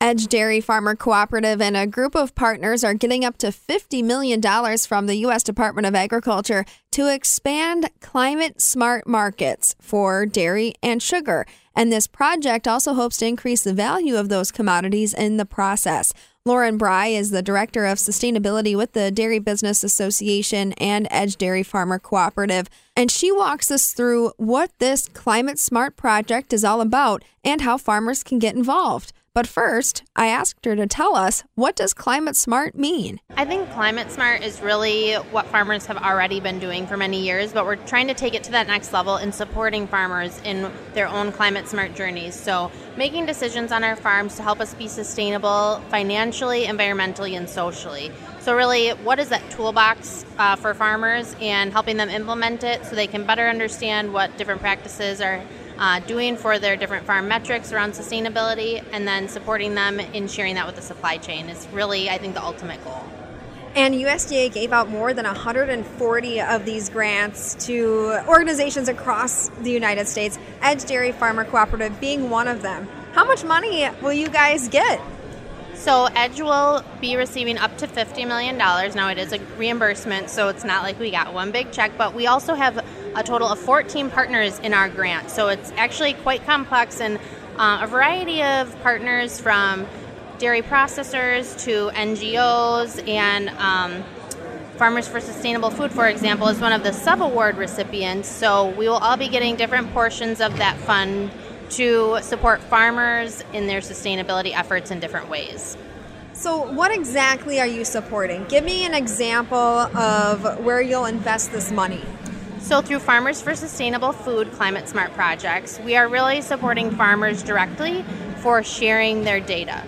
Edge Dairy Farmer Cooperative and a group of partners are getting up to $50 million from the U.S. Department of Agriculture to expand climate-smart markets for dairy and sugar. And this project also hopes to increase the value of those commodities in the process. Lauren Brey is the Director of Sustainability with the Dairy Business Association and Edge Dairy Farmer Cooperative, and she walks us through what this Climate Smart project is all about and how farmers can get involved. But first, I asked her to tell us, what does Climate Smart mean? I think Climate Smart is really what farmers have already been doing for many years, but we're trying to take it to that next level in supporting farmers in their own Climate Smart journeys. So making decisions on our farms to help us be sustainable financially, environmentally, and socially. So really, what is that toolbox for farmers and helping them implement it so they can better understand what different practices are doing for their different farm metrics around sustainability, and then supporting them in sharing that with the supply chain is really, I think, the ultimate goal. And USDA gave out more than 140 of these grants to organizations across the United States, Edge Dairy Farmer Cooperative being one of them. How much money will you guys get? So Edge will be receiving up to $50 million. Now, it is a reimbursement, so it's not like we got one big check, but we also have a total of 14 partners in our grant. So it's actually quite complex, and a variety of partners from dairy processors to NGOs, and Farmers for Sustainable Food, for example, is one of the sub-award recipients. So we will all be getting different portions of that fund to support farmers in their sustainability efforts in different ways. So what exactly are you supporting? Give me an example of where you'll invest this money. So through Farmers for Sustainable Food Climate Smart Projects, we are really supporting farmers directly for sharing their data.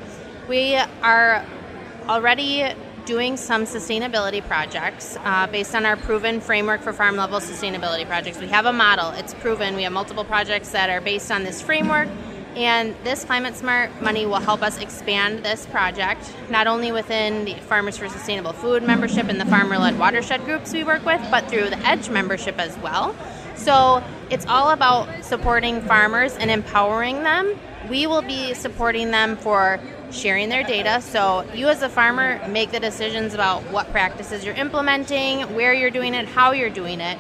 We are already doing some sustainability projects based on our proven framework for farm-level sustainability projects. We have a model. It's proven. We have multiple projects that are based on this framework, and this Climate Smart money will help us expand this project, not only within the Farmers for Sustainable Food membership and the farmer-led watershed groups we work with, but through the EDGE membership as well. So it's all about supporting farmers and empowering them. We will be supporting them for sharing their data. So you as a farmer make the decisions about what practices you're implementing, where you're doing it, how you're doing it.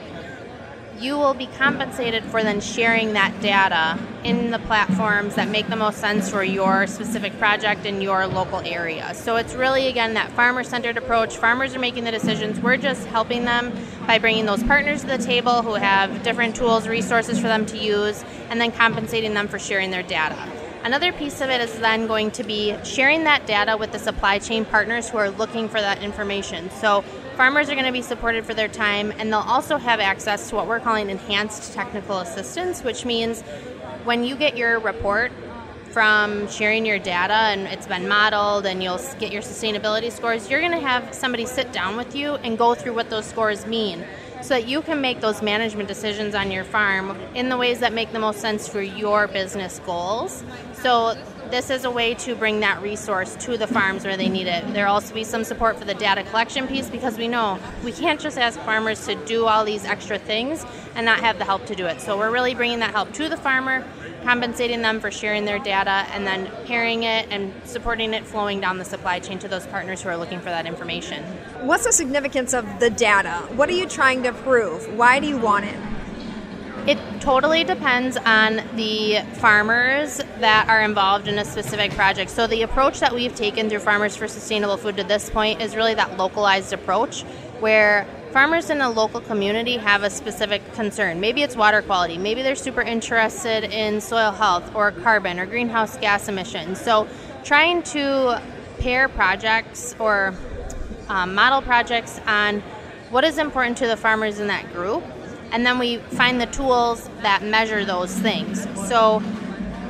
You will be compensated for then sharing that data in the platforms that make the most sense for your specific project in your local area. So it's really, again, that farmer-centered approach. Farmers are making the decisions. We're just helping them by bringing those partners to the table who have different tools, resources for them to use, and then compensating them for sharing their data. Another piece of it is then going to be sharing that data with the supply chain partners who are looking for that information. So farmers are going to be supported for their time, and they'll also have access to what we're calling enhanced technical assistance, which means when you get your report from sharing your data and it's been modeled and you'll get your sustainability scores, you're going to have somebody sit down with you and go through what those scores mean, so that you can make those management decisions on your farm in the ways that make the most sense for your business goals. So this is a way to bring that resource to the farms where they need it. There will also be some support for the data collection piece, because we know we can't just ask farmers to do all these extra things and not have the help to do it. So we're really bringing that help to the farmer, compensating them for sharing their data, and then pairing it and supporting it flowing down the supply chain to those partners who are looking for that information. What's the significance of the data? What are you trying to prove? Why do you want it? It totally depends on the farmers that are involved in a specific project. So the approach that we've taken through Farmers for Sustainable Food to this point is really that localized approach, where farmers in a local community have a specific concern. Maybe it's water quality. Maybe they're super interested in soil health or carbon or greenhouse gas emissions. So trying to pair projects or model projects on what is important to the farmers in that group, and then we find the tools that measure those things. So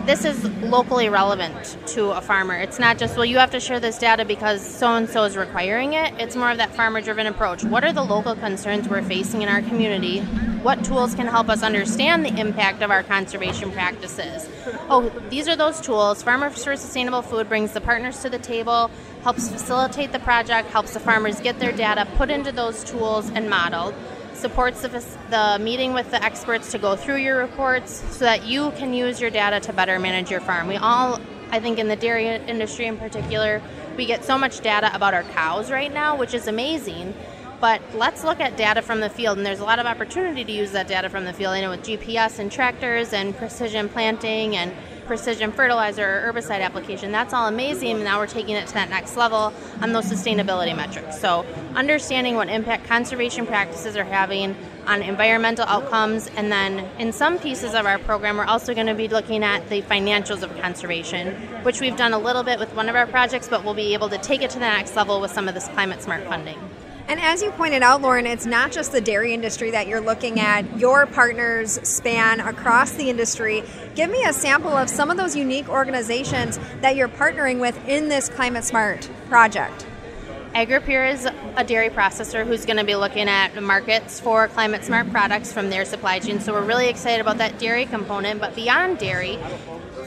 this is locally relevant to a farmer. It's not just, well, you have to share this data because so-and-so is requiring it. It's more of that farmer-driven approach. What are the local concerns we're facing in our community? What tools can help us understand the impact of our conservation practices? Oh, these are those tools. Farmers for Sustainable Food brings the partners to the table, helps facilitate the project, helps the farmers get their data put into those tools and modeled, supports the meeting with the experts to go through your reports so that you can use your data to better manage your farm. We all, I think in the dairy industry in particular, we get so much data about our cows right now, which is amazing, but let's look at data from the field, and there's a lot of opportunity to use that data from the field, with GPS and tractors and precision planting and precision fertilizer or herbicide application. That's all amazing, and now we're taking it to that next level on those sustainability metrics. So understanding what impact conservation practices are having on environmental outcomes, and then in some pieces of our program, we're also going to be looking at the financials of conservation, which we've done a little bit with one of our projects, but we'll be able to take it to the next level with some of this climate smart funding. And as you pointed out, Lauren, it's not just the dairy industry that you're looking at. Your partners span across the industry. Give me a sample of some of those unique organizations that you're partnering with in this Climate Smart project. AgriPeer is a dairy processor who's going to be looking at markets for Climate Smart products from their supply chain. So we're really excited about that dairy component. But beyond dairy,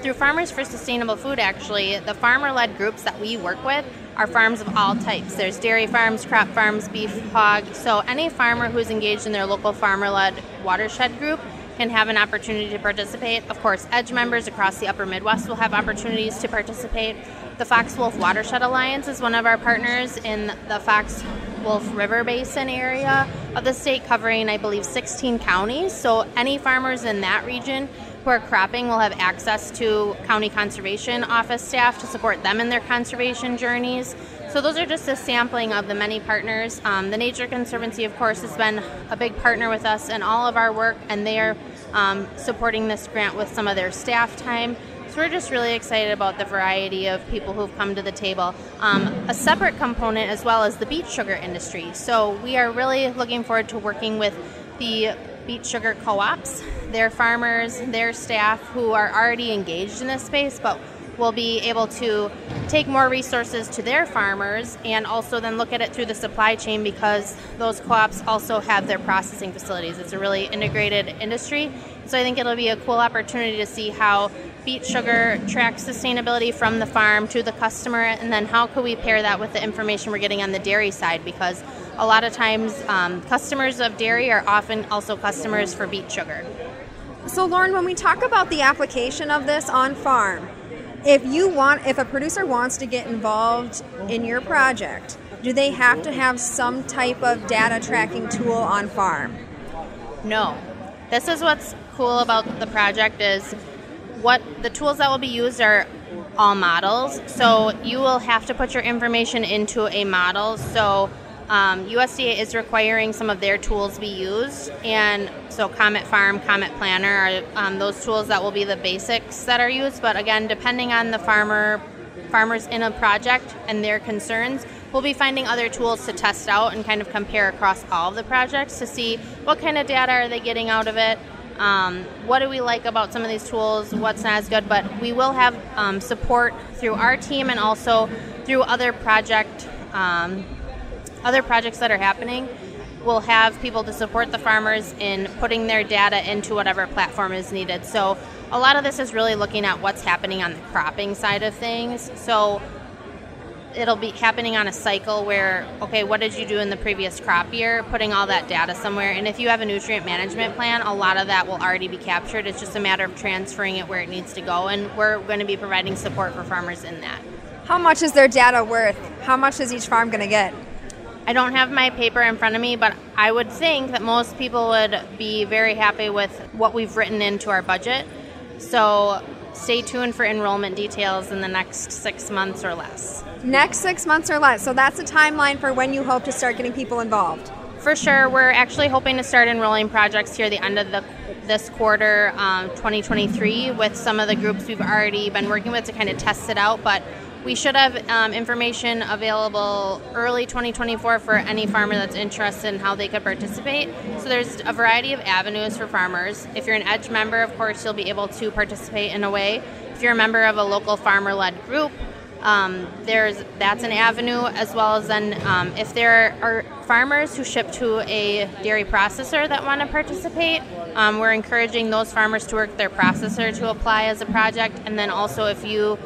through Farmers for Sustainable Food, actually, the farmer-led groups that we work with are farms of all types. There's dairy farms, crop farms, beef, hog. So any farmer who's engaged in their local farmer-led watershed group can have an opportunity to participate. Of course, EDGE members across the upper Midwest will have opportunities to participate. The Fox Wolf Watershed Alliance is one of our partners in the Fox Wolf River Basin area of the state, covering, I believe, 16 counties. So any farmers in that region who are cropping will have access to county conservation office staff to support them in their conservation journeys. So those are just a sampling of the many partners. The Nature Conservancy, of course, has been a big partner with us in all of our work, and they are supporting this grant with some of their staff time. So we're just really excited about the variety of people who've come to the table. A separate component as well is the beet sugar industry. So we are really looking forward to working with the beet sugar co-ops, their farmers, their staff who are already engaged in this space, but will be able to take more resources to their farmers and also then look at it through the supply chain, because those co-ops also have their processing facilities. It's a really integrated industry. So I think it'll be a cool opportunity to see how beet sugar tracks sustainability from the farm to the customer, and then how could we pair that with the information we're getting on the dairy side, because a lot of times customers of dairy are often also customers for beet sugar. So Lauren, when we talk about the application of this on farm, if a producer wants to get involved in your project, do they have to have some type of data tracking tool on farm? No. This is what's cool about the project is what the tools that will be used are all models. So you will have to put your information into a model. So USDA is requiring some of their tools be used, and so Comet Farm, Comet Planner are those tools that will be the basics that are used, but again, depending on the farmers in a project and their concerns, we'll be finding other tools to test out and kind of compare across all of the projects to see what kind of data are they getting out of it, what do we like about some of these tools, what's not as good. But we will have support through our team and also through other projects that are happening. Will have people to support the farmers in putting their data into whatever platform is needed. So a lot of this is really looking at what's happening on the cropping side of things. So it'll be happening on a cycle where, okay, what did you do in the previous crop year? Putting all that data somewhere. And if you have a nutrient management plan, a lot of that will already be captured. It's just a matter of transferring it where it needs to go. And we're going to be providing support for farmers in that. How much is their data worth? How much is each farm going to get? I don't have my paper in front of me, but I would think that most people would be very happy with what we've written into our budget. So stay tuned for enrollment details in the next 6 months or less. Next 6 months or less. So that's a timeline for when you hope to start getting people involved. For sure. We're actually hoping to start enrolling projects here at the end of this quarter, 2023, with some of the groups we've already been working with to kind of test it out. But we should have information available early 2024 for any farmer that's interested in how they could participate. So there's a variety of avenues for farmers. If you're an EDGE member, of course, you'll be able to participate in a way. If you're a member of a local farmer-led group, That's an avenue, as well as then if there are farmers who ship to a dairy processor that want to participate, we're encouraging those farmers to work their processor to apply as a project. And then also if you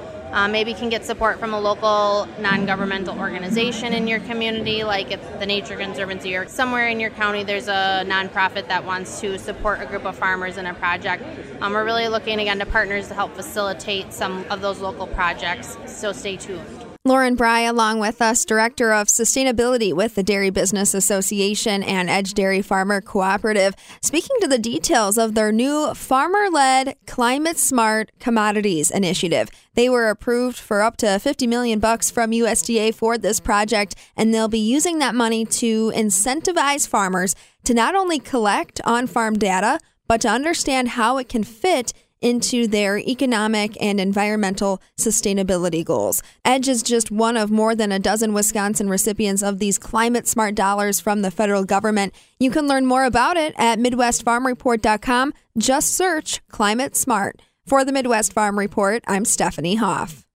maybe can get support from a local non-governmental organization in your community, like if the Nature Conservancy or somewhere in your county there's a nonprofit that wants to support a group of farmers in a project. We're really looking, again, to partners to help facilitate some of those local projects, so stay tuned. Lauren Brey, along with us, Director of Sustainability with the Dairy Business Association and Edge Dairy Farmer Cooperative, speaking to the details of their new farmer-led, climate-smart commodities initiative. They were approved for up to $50 million from USDA for this project, and they'll be using that money to incentivize farmers to not only collect on-farm data, but to understand how it can fit into their economic and environmental sustainability goals. EDGE is just one of more than a dozen Wisconsin recipients of these climate smart dollars from the federal government. You can learn more about it at MidwestFarmReport.com. Just search climate smart. For the Midwest Farm Report, I'm Stephanie Hoff.